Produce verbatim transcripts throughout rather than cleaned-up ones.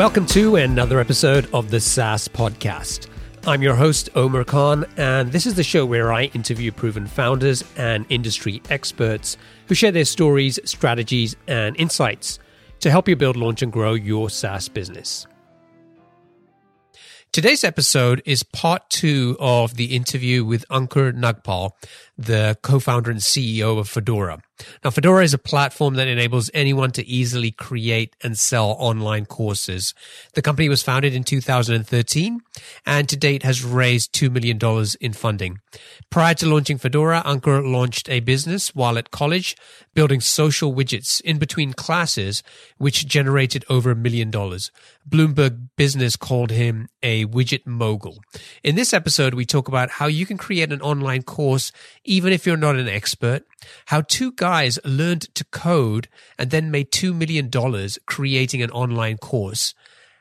Welcome to another episode of the SaaS Podcast. I'm your host, Omer Khan, and this is the show where I interview proven founders and industry experts who share their stories, strategies, and insights to help you build, launch, and grow your SaaS business. Today's episode is part two of the interview with Ankur Nagpal, the co-founder and C E O of Fedora. Now, Fedora is a platform that enables anyone to easily create and sell online courses. The company was founded in two thousand thirteen and to date has raised two million dollars in funding. Prior to launching Fedora, Ankur launched a business while at college, building social widgets in between classes, which generated over a million dollars. Bloomberg Business called him a widget mogul. In this episode, we talk about how you can create an online course even if you're not an expert, how two guys learned to code and then made two million dollars creating an online course,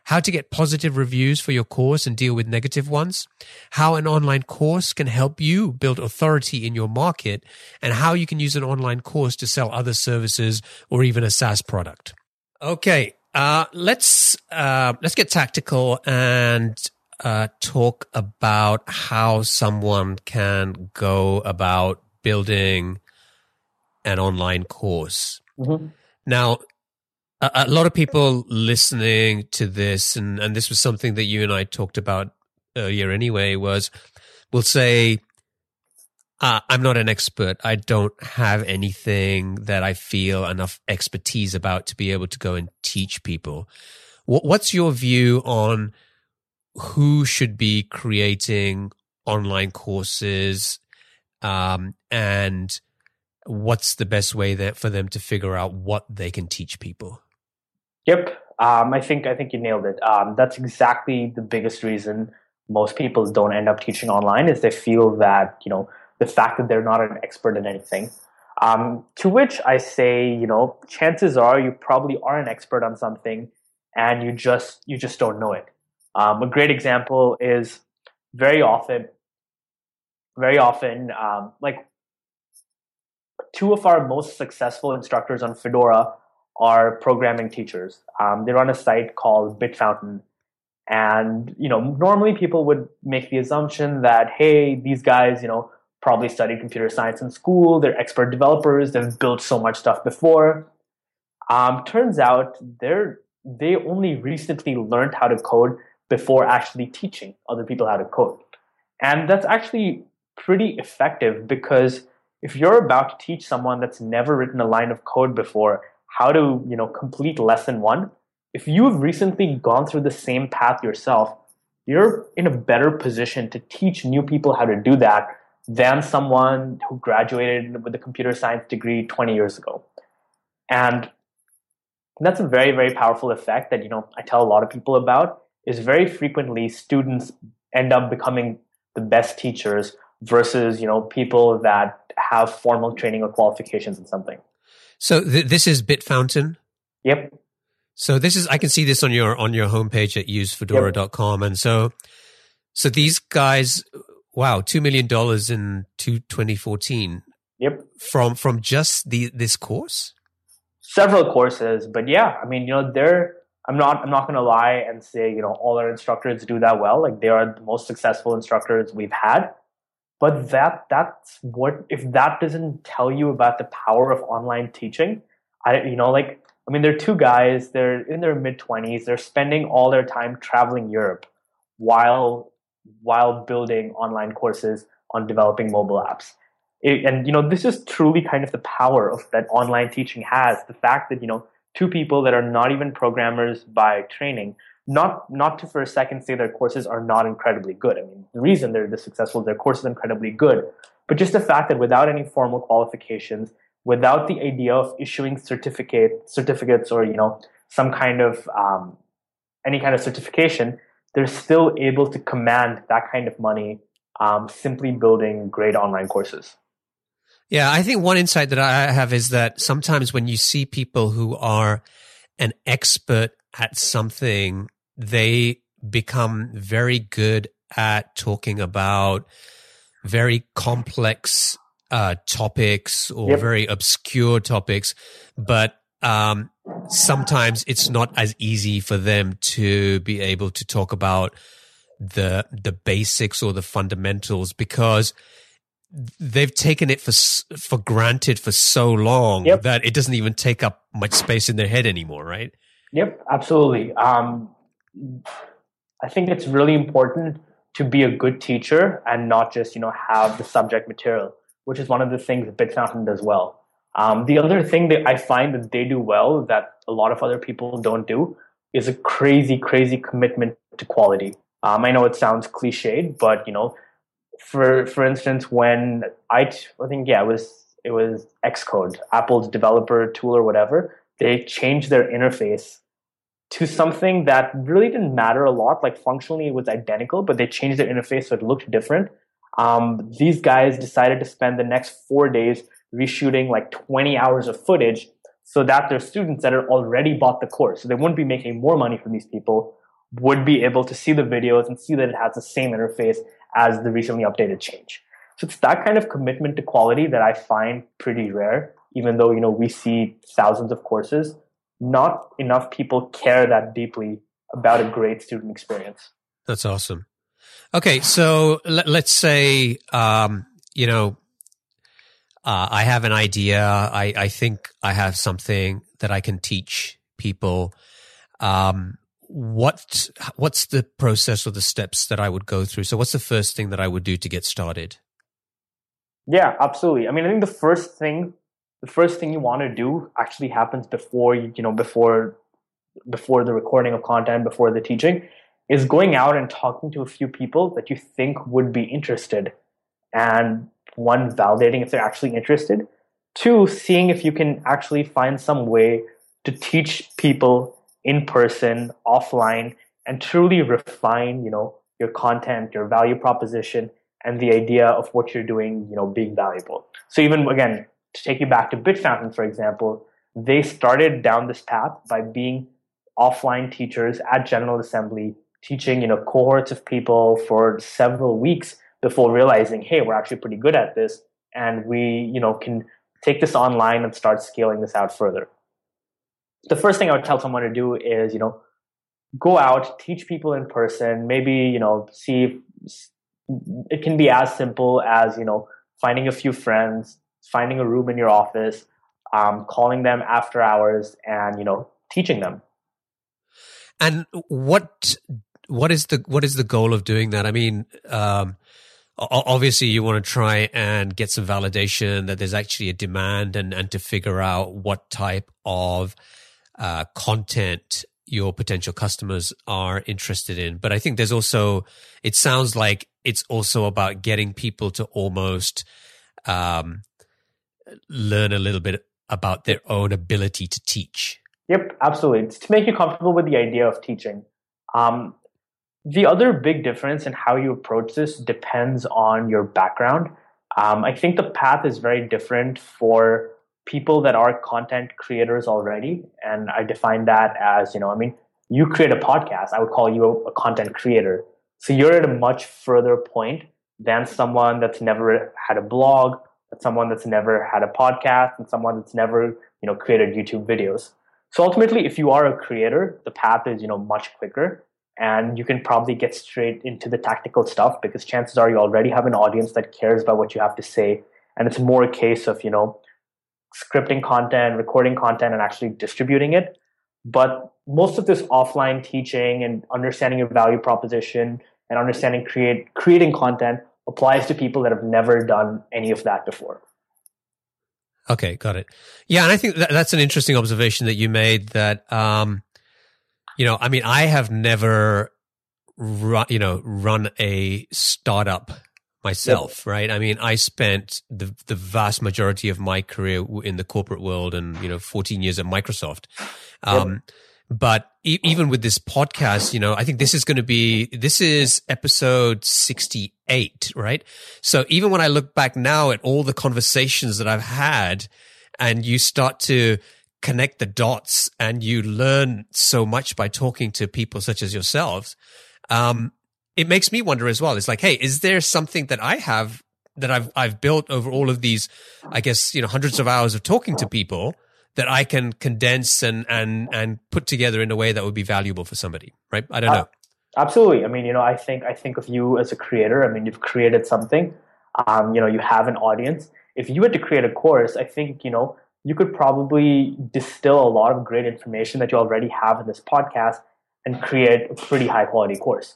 how to get positive reviews for your course and deal with negative ones, how an online course can help you build authority in your market, and how you can use an online course to sell other services or even a SaaS product. Okay, uh, let's uh, let's get tactical and uh, talk about how someone can go about building an online course. Mm-hmm. Now, a, a lot of people listening to this, and, and this was something that you and I talked about earlier anyway, was will say, uh, I'm not an expert. I don't have anything that I feel enough expertise about to be able to go and teach people. What, what's your view on who should be creating online courses um, and what's the best way that for them to figure out what they can teach people? Yep. Um, I think I think you nailed it. Um, that's exactly the biggest reason most people don't end up teaching online is they feel that, you know, the fact that they're not an expert in anything. Um, to which I say, you know, chances are you probably are an expert on something and you just you just don't know it. Um, a great example is very often, very often, um, like, two of our most successful instructors on Fedora are programming teachers. Um, they're on a site called BitFountain. And, you know, normally people would make the assumption that, hey, these guys, you know, probably studied computer science in school. They're expert developers. They've built so much stuff before. Um, turns out they're, they only recently learned how to code before actually teaching other people how to code. And that's actually pretty effective because if you're about to teach someone that's never written a line of code before how to, you know, complete lesson one, if you've recently gone through the same path yourself, you're in a better position to teach new people how to do that than someone who graduated with a computer science degree twenty years ago. And that's a very, very powerful effect that, you know, I tell a lot of people about is very frequently students end up becoming the best teachers versus, you know, people that have formal training or qualifications in something. So th- this is BitFountain? Yep. So this is, I can see this on your on your homepage at use fedora dot com. Yep. And so so these guys, wow, two million dollars in twenty fourteen. Yep. From from just the this course? Several courses, but yeah, I mean, you know, they're, I'm not, I'm not going to lie and say, you know, all our instructors do that well. Like they are the most successful instructors we've had. But that that's what, if that doesn't tell you about the power of online teaching, I, you know, like, I mean, they're two guys, they're in their mid twenties, they're spending all their time traveling Europe while, while building online courses on developing mobile apps. It, and, you know, this is truly kind of the power of that online teaching has, the fact that, you know, two people that are not even programmers by training, Not not to for a second say their courses are not incredibly good. I mean, the reason they're this successful, their course is incredibly good. But just the fact that without any formal qualifications, without the idea of issuing certificate certificates or, you know, some kind of, um, any kind of certification, they're still able to command that kind of money um, simply building great online courses. Yeah, I think one insight that I have is that sometimes when you see people who are an expert at something, they become very good at talking about very complex uh, topics or yep. very obscure topics. But um, sometimes it's not as easy for them to be able to talk about the the basics or the fundamentals because they've taken it for for granted for so long yep. that it doesn't even take up much space in their head anymore, right? Yep, absolutely. Um, I think it's really important to be a good teacher and not just, you know, have the subject material, which is one of the things that BitFountain does well. Um, the other thing that I find that they do well that a lot of other people don't do is a crazy, crazy commitment to quality. Um, I know it sounds cliched, but, you know, for for instance, when I, I think, yeah, it was, it was Xcode, Apple's developer tool or whatever, they changed their interface to something that really didn't matter a lot. Like functionally, it was identical, but they changed their interface so it looked different. Um, these guys decided to spend the next four days reshooting like twenty hours of footage so that their students that had already bought the course, so they wouldn't be making more money from these people, would be able to see the videos and see that it has the same interface as the recently updated change. So it's that kind of commitment to quality that I find pretty rare, even though, you know, we see thousands of courses. Not enough people care that deeply about a great student experience. That's awesome. Okay, so let, let's say, um, you know, uh, I have an idea. I, I think I have something that I can teach people. Um, what what's the process or the steps that I would go through? So what's the first thing that I would do to get started? Yeah, absolutely. I mean, I think the first thing... The first thing you want to do actually happens before, you know, before before the recording of content, before the teaching, is going out and talking to a few people that you think would be interested. And one, validating if they're actually interested. Two, seeing if you can actually find some way to teach people in person, offline, and truly refine, you know, your content, your value proposition, and the idea of what you're doing, you know, being valuable. So even, again, to take you back to BitFountain, for example, they started down this path by being offline teachers at General Assembly, teaching, you know, cohorts of people for several weeks before realizing, hey, we're actually pretty good at this, and we, you know, can take this online and start scaling this out further. The first thing I would tell someone to do is, you know, go out, teach people in person, maybe, you know, see if it can be as simple as, you know, finding a few friends, finding a room in your office, um, calling them after hours, and, you know, teaching them. And what what is the what is the goal of doing that? I mean, um, obviously, you want to try and get some validation that there's actually a demand, and and to figure out what type of uh, content your potential customers are interested in. But I think there's also, it sounds like it's also about getting people to almost Um, learn a little bit about their own ability to teach. Yep, absolutely. It's to make you comfortable with the idea of teaching. Um, the other big difference in how you approach this depends on your background. Um, I think the path is very different for people that are content creators already. And I define that as, you know, I mean, you create a podcast, I would call you a, a content creator. So you're at a much further point than someone that's never had a blog, someone that's never had a podcast, and someone that's never, you know, created YouTube videos. So ultimately, if you are a creator, the path is, you know, much quicker, and you can probably get straight into the tactical stuff because chances are you already have an audience that cares about what you have to say. And it's more a case of, you know, scripting content, recording content, and actually distributing it. But most of this offline teaching and understanding your value proposition and understanding create creating content applies to people that have never done any of that before. Okay, got it. Yeah, and I think that, that's an interesting observation that you made that, um, you know, I mean, I have never run, you know, run a startup myself, yep. right? I mean, I spent the the vast majority of my career in the corporate world and, you know, fourteen years at Microsoft. Um, yep. But e- even with this podcast, you know, I think this is going to be, this is episode sixty-eight, right? So even when I look back now at all the conversations that I've had, and you start to connect the dots and you learn so much by talking to people such as yourselves, um, it makes me wonder as well. It's like, hey, is there something that I have that I've, I've built over all of these, I guess, you know, hundreds of hours of talking to people that I can condense and and and put together in a way that would be valuable for somebody, right? I don't know. Uh, absolutely. I mean, you know, I think I think of you as a creator. I mean, you've created something. Um, you know, you have an audience. If you had to create a course, I think, you know, you could probably distill a lot of great information that you already have in this podcast and create a pretty high quality course.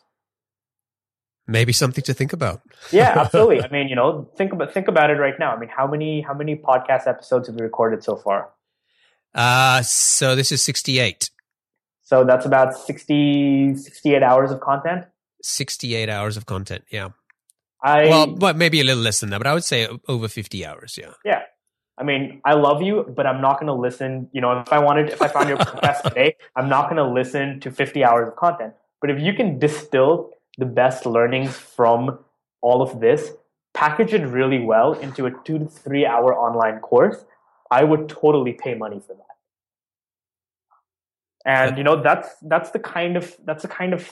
Maybe something to think about. Yeah, absolutely. I mean, you know, think about think about it right now. I mean, how many how many podcast episodes have we recorded so far? Uh, so this is sixty-eight. So that's about sixty, sixty-eight hours of content? sixty-eight hours of content, yeah. I, well, but maybe a little less than that, but I would say over fifty hours, yeah. Yeah. I mean, I love you, but I'm not going to listen. You know, if I wanted, if I found your podcast today, I'm not going to listen to fifty hours of content. But if you can distill the best learnings from all of this, package it really well into a two to three hour online course, I would totally pay money for that. And you know, that's that's the kind of that's the kind of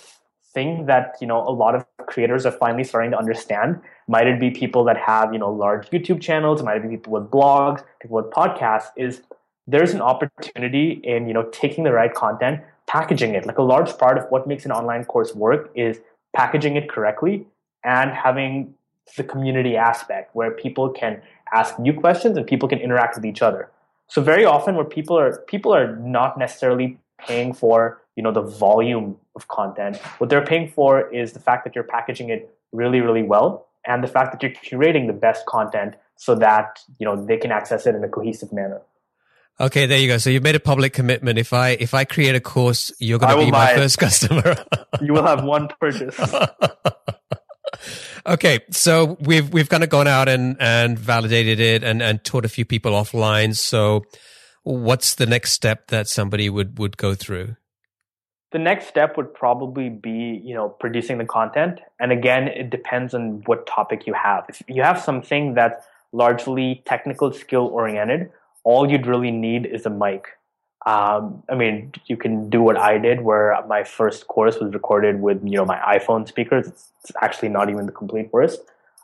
thing that, you know, a lot of creators are finally starting to understand. Might it be people that have, you know, large YouTube channels, might it be people with blogs, people with podcasts, is there's an opportunity in, you know, taking the right content, packaging it. Like, a large part of what makes an online course work is packaging it correctly and having the community aspect where people can ask new questions and people can interact with each other. So very often where people are people are not necessarily paying for, you know, the volume of content. What they're paying for is the fact that you're packaging it really, really well, and the fact that you're curating the best content so that, you know, they can access it in a cohesive manner. Okay, there you go. So you've made a public commitment. If I if I create a course, you're going to be my first customer. You will have one purchase. Okay, so we've we've kind of gone out and, and validated it and, and taught a few people offline. So what's the next step that somebody would, would go through? The next step would probably be, you know, producing the content. And again, it depends on what topic you have. If you have something that's largely technical, skill oriented, all you'd really need is a mic. Um, I mean, you can do what I did, where my first course was recorded with, you know, my iPhone speakers. It's, it's actually not even the complete course.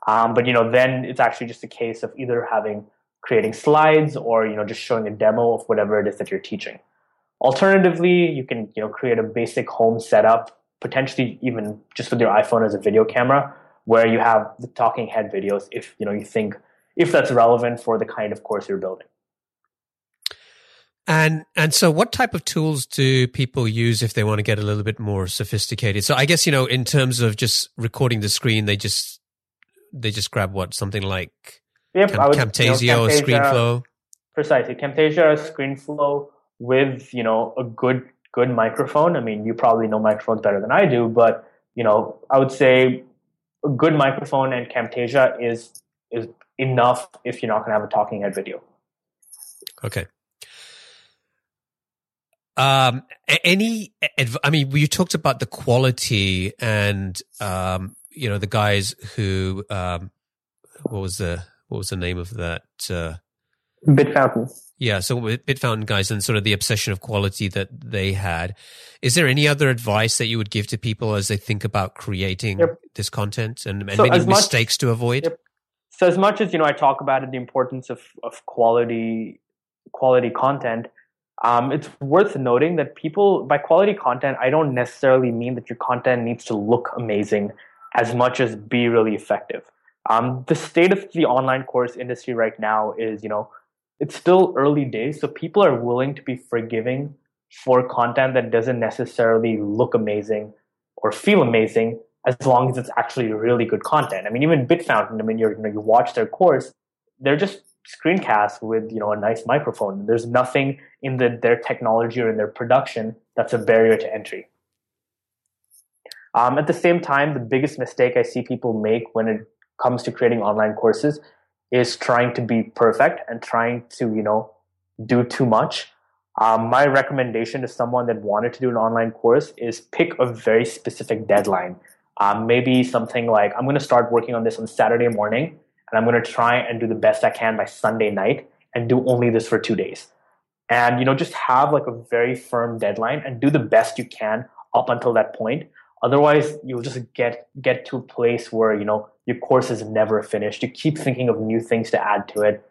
Um, but, you know, then it's actually just a case of either having, creating slides or, you know, just showing a demo of whatever it is that you're teaching. Alternatively, you can, you know, create a basic home setup, potentially even just with your iPhone as a video camera, where you have the talking head videos if, you know, you think, if that's relevant for the kind of course you're building. And and so what type of tools do people use if they want to get a little bit more sophisticated? So I guess, you know, in terms of just recording the screen, they just they just grab what? Something like yep, Cam- would, Camtasia, you know, Camtasia or ScreenFlow? Precisely. Camtasia, ScreenFlow with, you know, a good good microphone. I mean, you probably know microphones better than I do, but, you know, I would say a good microphone and Camtasia is is enough if you're not going to have a talking head video. Okay. Um, any, I mean, you talked about the quality and, um, you know, the guys who, um, what was the, what was the name of that? Uh, BitFountain. Yeah. So BitFountain guys and sort of the obsession of quality that they had. Is there any other advice that you would give to people as they think about creating yep. this content and, and so maybe mistakes much, to avoid? Yep. So as much as, you know, I talk about it, the importance of, of quality, quality content, Um, it's worth noting that people, by quality content, I don't necessarily mean that your content needs to look amazing as much as be really effective. Um, the state of the online course industry right now is, you know, it's still early days, so people are willing to be forgiving for content that doesn't necessarily look amazing or feel amazing as long as it's actually really good content. I mean, even BitFountain, I mean, you're, you know, you watch their course, they're just screencast with, you know, a nice microphone. There's nothing in the, their technology or in their production that's a barrier to entry. Um, at the same time, the biggest mistake I see people make when it comes to creating online courses is trying to be perfect and trying to, you know, do too much. Um, my recommendation to someone that wanted to do an online course is pick a very specific deadline. Um, maybe something like, I'm going to start working on this on Saturday morning, and I'm going to try and do the best I can by Sunday night and do only this for two days. And, you know, just have like a very firm deadline and do the best you can up until that point. Otherwise, you'll just get get to a place where, you know, your course is never finished. You keep thinking of new things to add to it.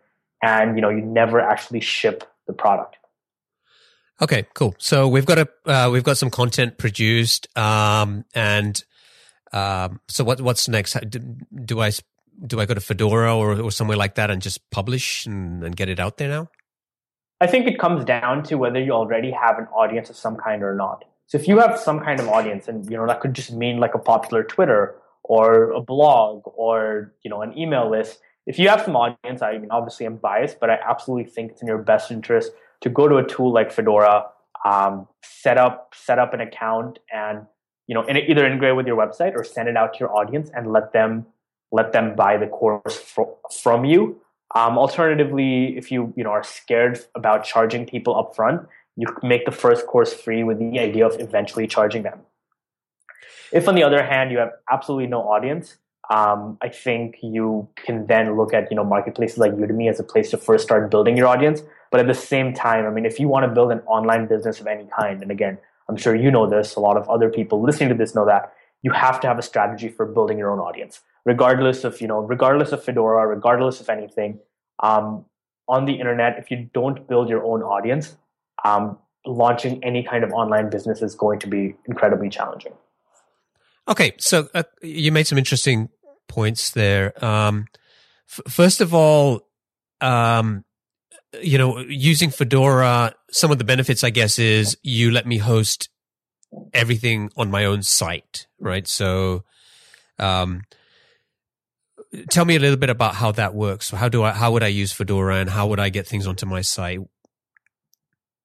And, you know, you never actually ship the product. Okay, cool. So we've got a uh, we've got some content produced, um, and um, so what what's next? Do, do I do I go to Fedora or, or somewhere like that and just publish and, and get it out there now? I think it comes down to whether you already have an audience of some kind or not. So if you have some kind of audience, and you know that could just mean like a popular Twitter or a blog or you know an email list. If you have some audience, I mean, obviously I'm biased, but I absolutely think it's in your best interest to go to a tool like Fedora, um, set up set up an account, and you know in, either integrate with your website or send it out to your audience and let them let them buy the course fr- from you. Um, alternatively, if you you know are scared about charging people upfront, you make the first course free with the idea of eventually charging them. If on the other hand you have absolutely no audience, um, I think you can then look at you know marketplaces like Udemy as a place to first start building your audience. But at the same time, I mean, if you want to build an online business of any kind, and again, I'm sure you know this, a lot of other people listening to this know that, you have to have a strategy for building your own audience, regardless of, you know, regardless of Fedora, regardless of anything. Um, on the internet, if you don't build your own audience, um, launching any kind of online business is going to be incredibly challenging. Okay, so uh, you made some interesting points there. Um, f- first of all, um, you know, using Fedora, some of the benefits, I guess, is you let me host everything on my own site, right? So, um, tell me a little bit about how that works. So how do I, how would I use Fedora and how would I get things onto my site?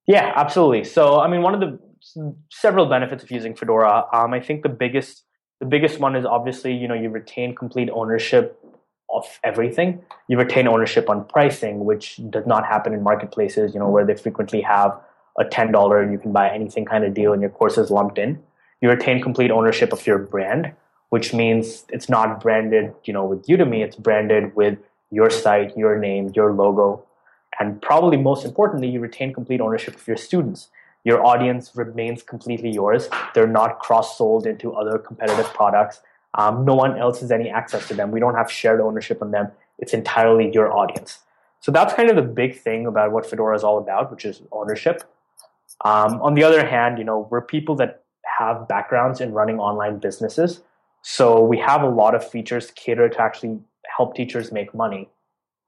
Yeah, absolutely. So, I mean, one of the several benefits of using Fedora, um, I think the biggest, the biggest one is obviously, you know, you retain complete ownership of everything. You retain ownership on pricing, which does not happen in marketplaces, you know, where they frequently have a ten dollars and you can buy anything kind of deal and your course is lumped in. You retain complete ownership of your brand, which means it's not branded, you know, with Udemy, it's branded with your site, your name, your logo. And probably most importantly, you retain complete ownership of your students. Your audience remains completely yours. They're not cross-sold into other competitive products. Um, no one else has any access to them. We don't have shared ownership on them. It's entirely your audience. So that's kind of the big thing about what Fedora is all about, which is ownership. Um, on the other hand, you know, we're people that have backgrounds in running online businesses. So we have a lot of features catered to actually help teachers make money.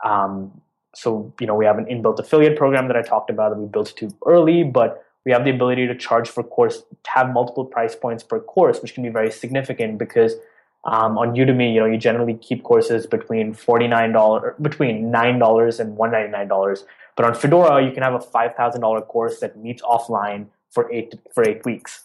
Um, so, you know, we have an inbuilt affiliate program that I talked about that we built too early, but we have the ability to charge for course, have multiple price points per course, which can be very significant because Um, on Udemy, you know, you generally keep courses between forty-nine dollars, between nine dollars and one hundred ninety-nine dollars. But on Fedora, you can have a five thousand dollars course that meets offline for eight for eight weeks.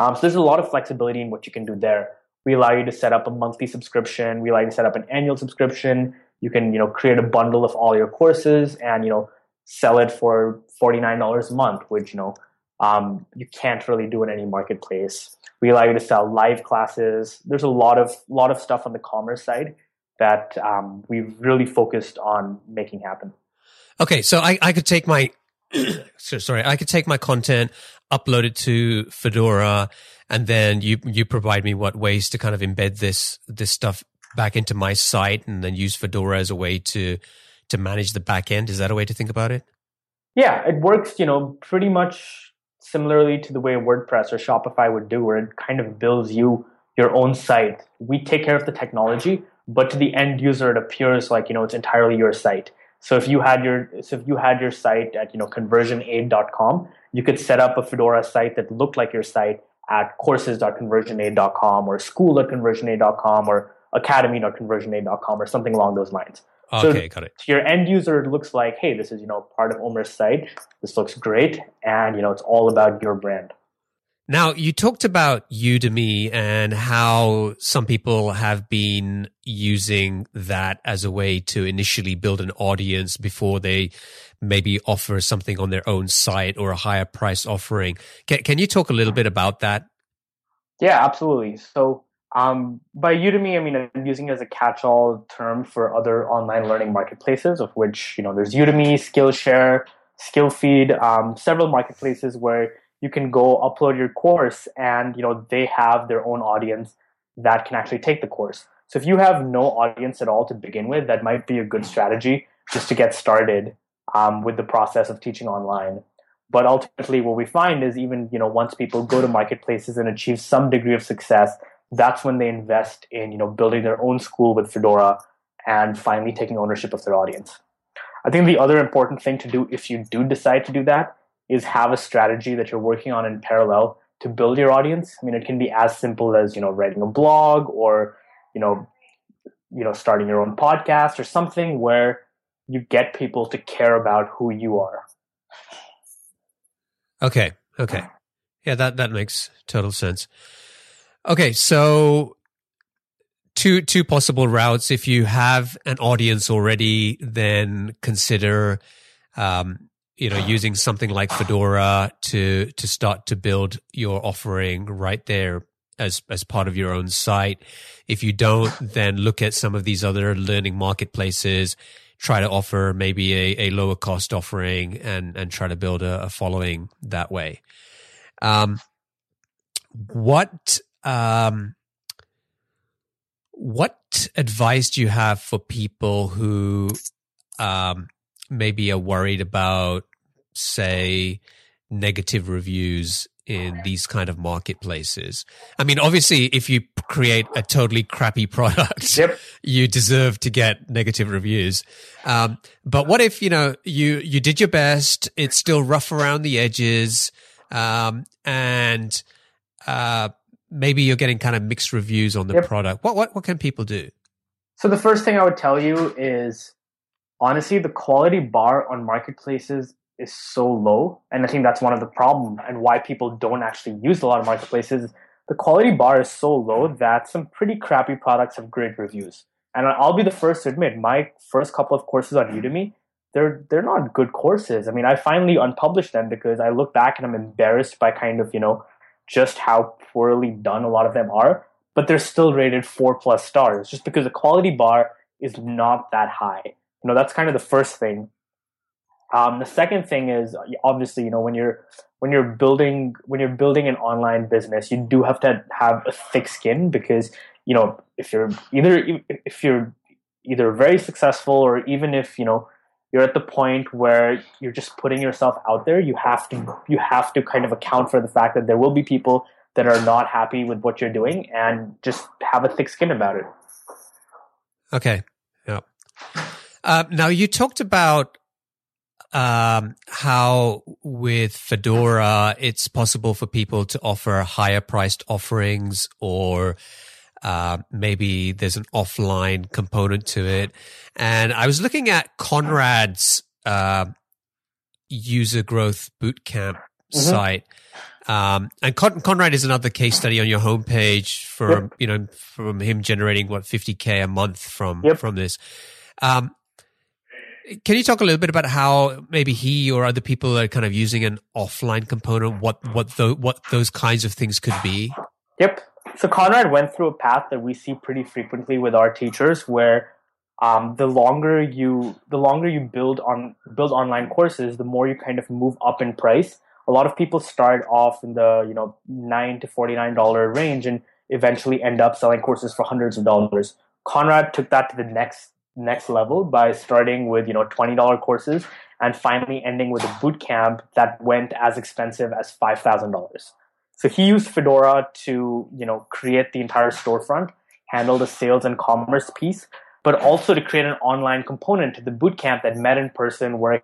Um, so there's a lot of flexibility in what you can do there. We allow you to set up a monthly subscription. We allow you to set up an annual subscription. You can, you know, create a bundle of all your courses and you know, sell it for forty-nine dollars a month, which you know, um, you can't really do in any marketplace. We allow you to sell live classes. There's a lot of lot of stuff on the commerce side that um, we've really focused on making happen. Okay, so I, I could take my sorry, I could take my content, upload it to Fedora, and then you you provide me what ways to kind of embed this this stuff back into my site, and then use Fedora as a way to to manage the back end. Is that a way to think about it? Yeah, it works. You know, pretty much similarly to the way WordPress or Shopify would do, where it kind of builds you your own site. We take care of the technology, but to the end user, it appears like you know it's entirely your site. So if you had your so if you had your site at you know conversion aid dot com, you could set up a Fedora site that looked like your site at courses dot conversion aid dot com or school dot conversion aid dot com or academy dot conversion aid dot com or something along those lines. Okay, so got it. To your end user, it looks like, hey, this is, you know, part of Omer's site. This looks great. And, you know, it's all about your brand. Now, you talked about Udemy and how some people have been using that as a way to initially build an audience before they maybe offer something on their own site or a higher price offering. Can, can you talk a little bit about that? Yeah, absolutely. So, Um, by Udemy, I mean, I'm using it as a catch-all term for other online learning marketplaces, of which, you know, there's Udemy, Skillshare, SkillFeed, um, several marketplaces where you can go upload your course and, you know, they have their own audience that can actually take the course. So if you have no audience at all to begin with, that might be a good strategy just to get started. um, with the process of teaching online. But ultimately, what we find is even, you know, once people go to marketplaces and achieve some degree of success, that's when they invest in, you know, building their own school with Fedora and finally taking ownership of their audience. I think the other important thing to do if you do decide to do that is have a strategy that you're working on in parallel to build your audience. I mean, it can be as simple as, you know, writing a blog or, you know, you know, starting your own podcast or something where you get people to care about who you are. Okay. Okay. Yeah, that, that makes total sense. Okay. So two, two possible routes. If you have an audience already, then consider, um, you know, using something like Fedora to, to start to build your offering right there as, as part of your own site. If you don't, then look at some of these other learning marketplaces, try to offer maybe a, a lower cost offering and, and try to build a, a following that way. Um, what, um, what advice do you have for people who, um, maybe are worried about, say, negative reviews in these kind of marketplaces? I mean, obviously, if you create a totally crappy product, yep, you deserve to get negative reviews. Um, but what if, you know, you, you did your best, it's still rough around the edges, um, and uh, maybe you're getting kind of mixed reviews on the yep. product. What, what, what can people do? So the first thing I would tell you is, honestly, the quality bar on marketplaces is so low. And I think that's one of the problems and why people don't actually use a lot of marketplaces. The quality bar is so low that some pretty crappy products have great reviews. And I'll be the first to admit, my first couple of courses on Udemy, they're they're not good courses. I mean, I finally unpublished them because I look back and I'm embarrassed by kind of, you know, just how poorly done a lot of them are. But they're still rated four plus stars just because the quality bar is not that high. You know, that's kind of the first thing. Um, the second thing is obviously, you know, when you're when you're building when you're building an online business, you do have to have a thick skin because, you know, if you're either if you're either very successful or even if, you know, you're at the point where you're just putting yourself out there, you have to you have to kind of account for the fact that there will be people that are not happy with what you're doing and just have a thick skin about it. Okay. Yeah. Uh, now, you talked about um, how with Fedora, it's possible for people to offer higher priced offerings or uh, maybe there's an offline component to it. And I was looking at Conrad's uh, user growth bootcamp mm-hmm. site. Um, and Con- Conrad is another case study on your homepage for, yep. you know, from him generating, what, fifty K a month from, yep. from this. Um, Can you talk a little bit about how maybe he or other people are kind of using an offline component, what what, the, what those kinds of things could be? Yep. So Conrad went through a path that we see pretty frequently with our teachers where um, the longer you the longer you build on build online courses, the more you kind of move up in price. A lot of people start off in the, you know, nine to forty-nine dollars range and eventually end up selling courses for hundreds of dollars. Conrad took that to the next next level by starting with, you know, twenty dollars courses and finally ending with a boot camp that went as expensive as five thousand dollars. So he used Fedora to, you know, create the entire storefront, handle the sales and commerce piece, but also to create an online component to the boot camp that met in person where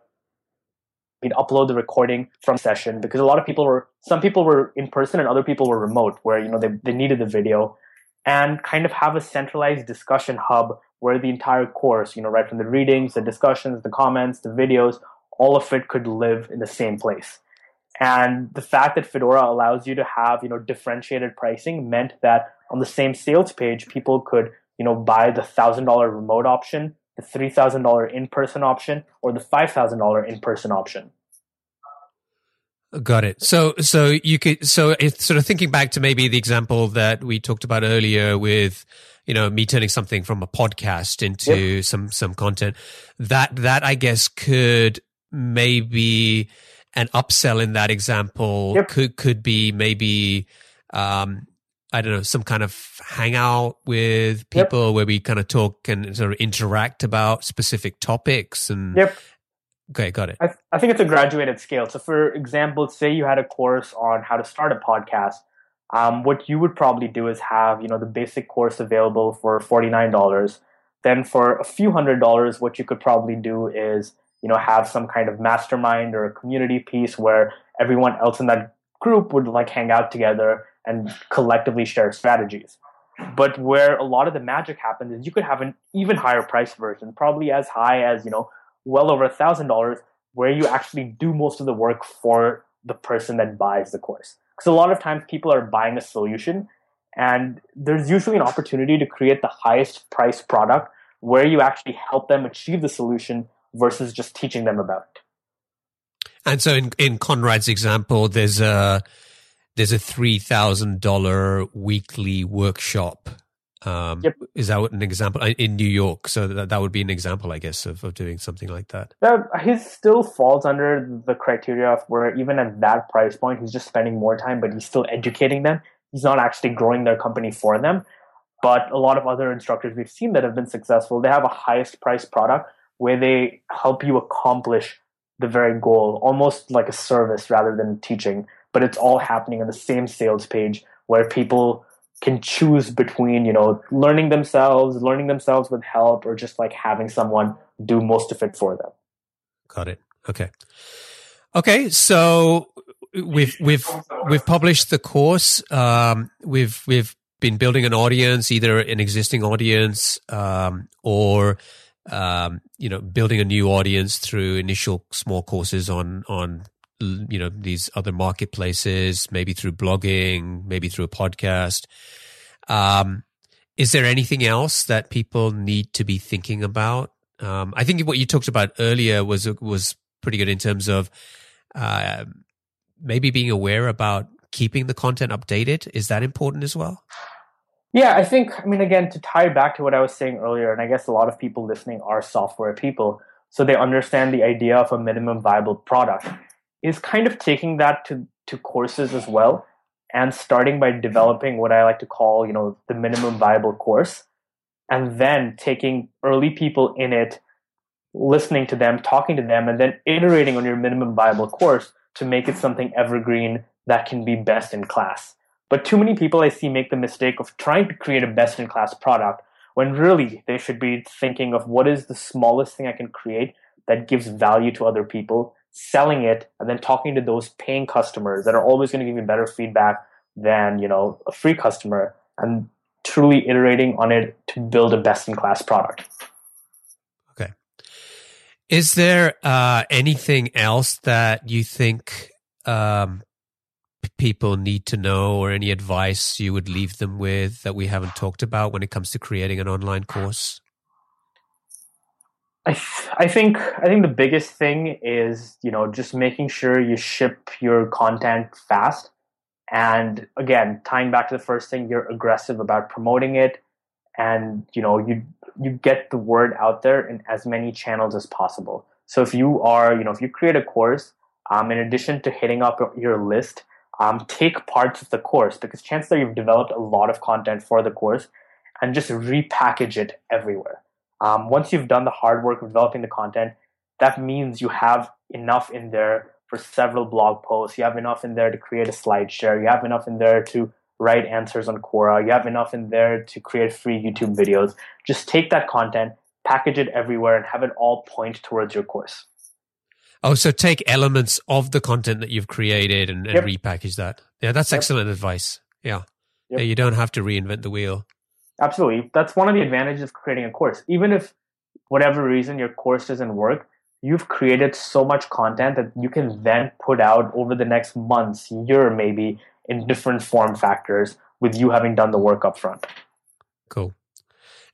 he'd upload the recording from session because a lot of people were, some people were in person and other people were remote where, you know, they, they needed the video and kind of have a centralized discussion hub where the entire course, you know, right from the readings, the discussions, the comments, the videos, all of it could live in the same place. And the fact that Fedora allows you to have, you know, differentiated pricing meant that on the same sales page, people could, you know, buy the one thousand dollars remote option, the three thousand dollars in-person option, or the five thousand dollars in-person option. Got it. So, so you could, so it's sort of thinking back to maybe the example that we talked about earlier with, you know, me turning something from a podcast into yep. some, some content that, that I guess could maybe an upsell in that example yep. could, could be maybe, um, I don't know, some kind of hangout with people yep. where we kind of talk and sort of interact about specific topics and, yep. Okay, got it. I, th- I think it's a graduated scale. So for example, say you had a course on how to start a podcast. Um, what you would probably do is have, you know, the basic course available for forty-nine dollars. Then for a few hundred dollars, what you could probably do is, you know, have some kind of mastermind or a community piece where everyone else in that group would like hang out together and collectively share strategies. But where a lot of the magic happens is you could have an even higher price version, probably as high as, you know, well over a thousand dollars, where you actually do most of the work for the person that buys the course. Because a lot of times people are buying a solution, and there's usually an opportunity to create the highest price product where you actually help them achieve the solution versus just teaching them about it. And so in, in Conrad's example, there's a there's a three thousand dollars weekly workshop. Um, yep. Is that an example in New York? So that, that would be an example, I guess, of, of doing something like that. Now, his still falls under the criteria of where even at that price point, he's just spending more time, but he's still educating them. He's not actually growing their company for them. But a lot of other instructors we've seen that have been successful, they have a highest price product where they help you accomplish the very goal, almost like a service rather than teaching. But it's all happening on the same sales page where people can choose between, you know, learning themselves, learning themselves with help, or just like having someone do most of it for them. Got it. Okay. Okay. So we've we've we've published the course. Um, we've we've been building an audience, either an existing audience um, or um, you know, building a new audience through initial small courses on on. you know, these other marketplaces, maybe through blogging, maybe through a podcast. Um, is there anything else that people need to be thinking about? Um, I think what you talked about earlier was was pretty good in terms of uh, maybe being aware about keeping the content updated. Is that important as well? Yeah, I think, I mean, again, to tie back to what I was saying earlier, and I guess a lot of people listening are software people, so they understand the idea of a minimum viable product. Is kind of taking that to, to courses as well, and starting by developing what I like to call, you know, the minimum viable course, and then taking early people in it, listening to them, talking to them, and then iterating on your minimum viable course to make it something evergreen that can be best in class. But too many people I see make the mistake of trying to create a best in class product when really they should be thinking of what is the smallest thing I can create that gives value to other people, selling it, and then talking to those paying customers that are always going to give you better feedback than, you know, a free customer, and truly iterating on it to build a best-in-class product. Okay. Is there uh, anything else that you think um, people need to know, or any advice you would leave them with that we haven't talked about when it comes to creating an online course? I, th- I think I think the biggest thing is, you know, just making sure you ship your content fast. And again, tying back to the first thing, you're aggressive about promoting it, and, you know, you you get the word out there in as many channels as possible. So if you are, you know, if you create a course, um, in addition to hitting up your list, um, take parts of the course, because chances are you've developed a lot of content for the course, and just repackage it everywhere. Um, once you've done the hard work of developing the content, that means you have enough in there for several blog posts. You have enough in there to create a SlideShare. You have enough in there to write answers on Quora. You have enough in there to create free YouTube videos. Just take that content, package it everywhere, and have it all point towards your course. Oh, so take elements of the content that you've created and, and yep. repackage that. Yeah, that's yep. excellent advice. Yeah. Yep. yeah, you don't have to reinvent the wheel. Absolutely. That's one of the advantages of creating a course. Even if, whatever reason, your course doesn't work, you've created so much content that you can then put out over the next months, year maybe, in different form factors with you having done the work up front. Cool.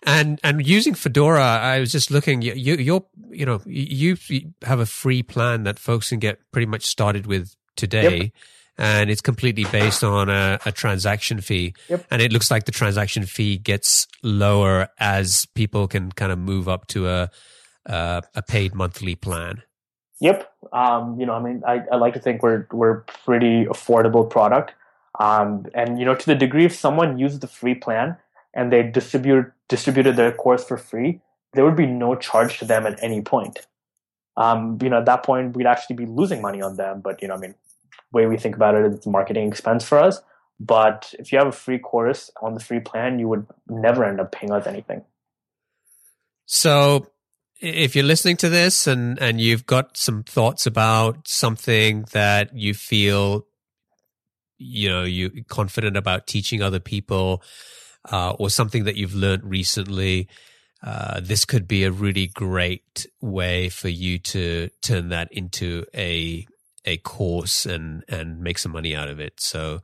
And and using Fedora, I was just looking, you you're, you know, you have a free plan that folks can get pretty much started with today. Yep. And it's completely based on a, a transaction fee. Yep. And it looks like the transaction fee gets lower as people can kind of move up to a uh, a paid monthly plan. Yep. Um, you know, I mean, I, I like to think we're we're pretty affordable product. Um, and, you know, to the degree if someone used the free plan and they distribute distributed their course for free, there would be no charge to them at any point. Um, you know, at that point, we'd actually be losing money on them. But, you know, I mean, the way we think about it, it's a marketing expense for us. But if you have a free course on the free plan, you would never end up paying us anything. So if you're listening to this and, and you've got some thoughts about something that you feel, you know, you're confident about teaching other people, uh, or something that you've learned recently, uh, this could be a really great way for you to turn that into a a course and, and make some money out of it. So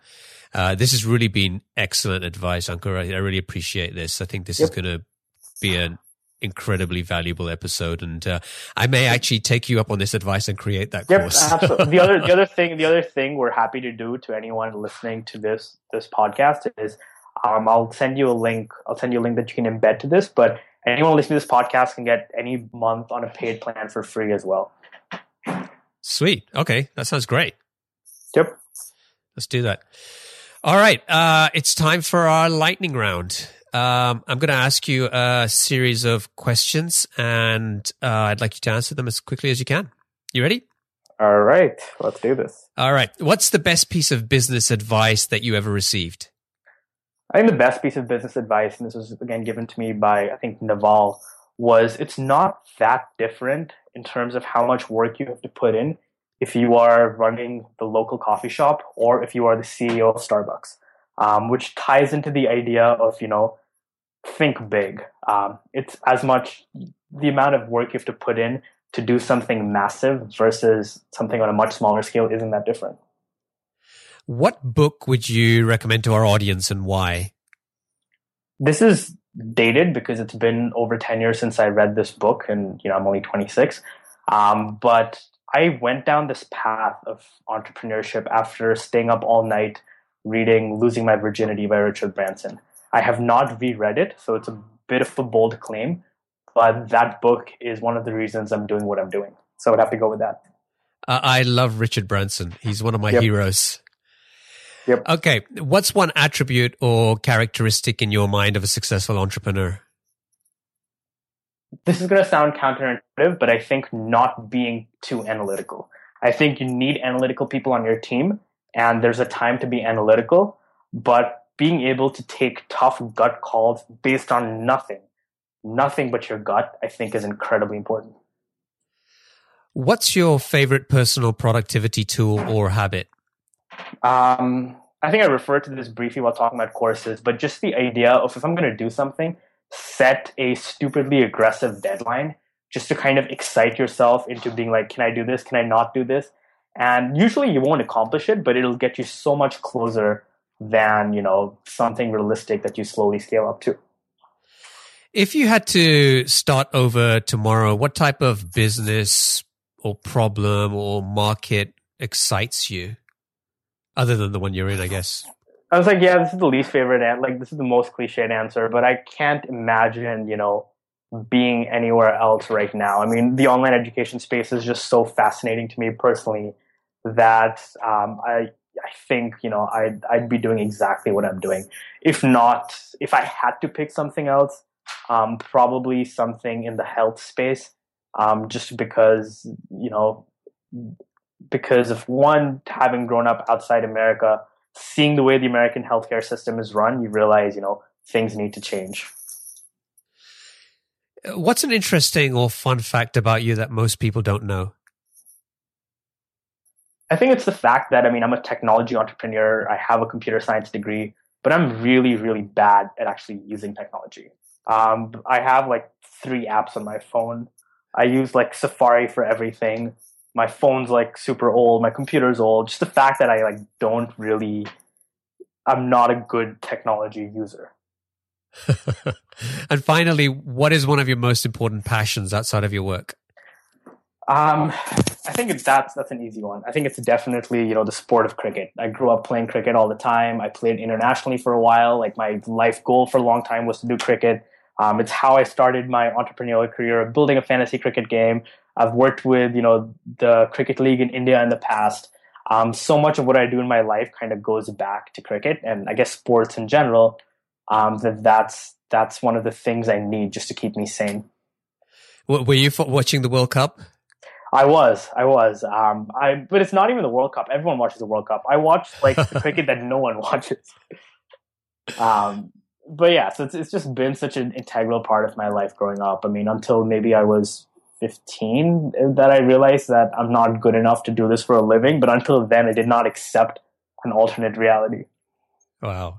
uh, this has really been excellent advice, Ankur. I, I really appreciate this. I think this yep. is going to be an incredibly valuable episode, and uh, I may actually take you up on this advice and create that yep, course. Absolutely. The other the other thing the other thing we're happy to do to anyone listening to this this podcast is um, I'll send you a link. I'll send you a link that you can embed to this. But anyone listening to this podcast can get any month on a paid plan for free as well. Sweet. Okay, that sounds great. Yep. Let's do that. All right. Uh, it's time for our lightning round. Um, I'm going to ask you a series of questions, and uh, I'd like you to answer them as quickly as you can. You ready? All right. Let's do this. All right. What's the best piece of business advice that you ever received? I think the best piece of business advice, and this was, again, given to me by, I think, Naval, was it's not that different in terms of how much work you have to put in if you are running the local coffee shop or if you are the C E O of Starbucks, um, which ties into the idea of, you know, think big. Um, it's as much the amount of work you have to put in to do something massive versus something on a much smaller scale isn't that different. What book would you recommend to our audience and why? This is dated because it's been over ten years since I read this book, and you know I'm only twenty-six. Um, but I went down this path of entrepreneurship after staying up all night reading Losing My Virginity by Richard Branson. I have not reread it, so it's a bit of a bold claim, but that book is one of the reasons I'm doing what I'm doing. So I would have to go with that. Uh, I love Richard Branson. He's one of my yep. heroes. Yep. Okay. What's one attribute or characteristic in your mind of a successful entrepreneur? This is going to sound counterintuitive, but I think not being too analytical. I think you need analytical people on your team, and there's a time to be analytical, but being able to take tough gut calls based on nothing, nothing but your gut, I think is incredibly important. What's your favorite personal productivity tool or habit? Um, I think I referred to this briefly while talking about courses, but just the idea of if I'm going to do something, set a stupidly aggressive deadline just to kind of excite yourself into being like, can I do this? Can I not do this? And usually you won't accomplish it, but it'll get you so much closer than, you know, something realistic that you slowly scale up to. If you had to start over tomorrow, what type of business or problem or market excites you? Other than the one you're in, I guess. I was like, yeah, this is the least favorite, and like this is the most cliched answer, but I can't imagine, you know, being anywhere else right now. I mean, the online education space is just so fascinating to me personally that um, I I think, you know, I'd, I'd be doing exactly what I'm doing. If not, if I had to pick something else, um, probably something in the health space, um, just because, you know, because of one, having grown up outside America, seeing the way the American healthcare system is run, you realize, you know, things need to change. What's an interesting or fun fact about you that most people don't know? I think it's the fact that, I mean, I'm a technology entrepreneur. I have a computer science degree, but I'm really, really bad at actually using technology. Um, I have like three apps on my phone. I use like Safari for everything. My phone's like super old. My computer's old. Just the fact that I like don't really, I'm not a good technology user. And finally, what is one of your most important passions outside of your work? Um, I think it's, that's that's an easy one. I think it's definitely, you know, the sport of cricket. I grew up playing cricket all the time. I played internationally for a while. Like my life goal for a long time was to do cricket. Um, it's how I started my entrepreneurial career, building a fantasy cricket game. I've worked with, you know, the Cricket League in India in the past. Um, so much of what I do in my life kind of goes back to cricket and I guess sports in general. Um, that that's that's one of the things I need just to keep me sane. Were you watching the World Cup? I was, I was. Um, I but it's not even the World Cup. Everyone watches the World Cup. I watch like the cricket that no one watches. Um, but yeah, so it's it's just been such an integral part of my life growing up. I mean, until maybe I was fifteen that I realized that I'm not good enough to do this for a living. But until then, I did not accept an alternate reality. Wow.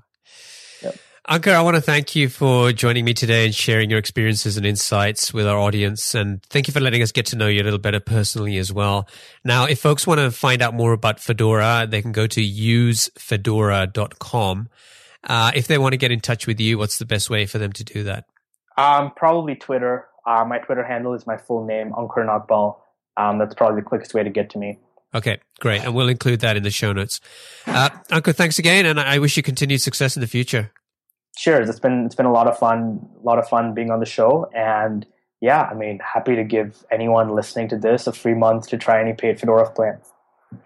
Yep. Ankur, I want to thank you for joining me today and sharing your experiences and insights with our audience. And thank you for letting us get to know you a little better personally as well. Now, if folks want to find out more about Fedora, they can go to use fedora dot com. Uh, if they want to get in touch with you, what's the best way for them to do that? Um, probably Twitter. Uh, my Twitter handle is my full name, Ankur Nagpal. Um, that's probably the quickest way to get to me. Okay, great. And we'll include that in the show notes. Uh, Ankur, thanks again. And I wish you continued success in the future. Sure. It's been it's been a lot of fun, a lot of fun being on the show. And yeah, I mean, happy to give anyone listening to this a free month to try any paid Fedora plan.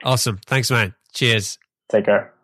Awesome. Thanks, man. Cheers. Take care.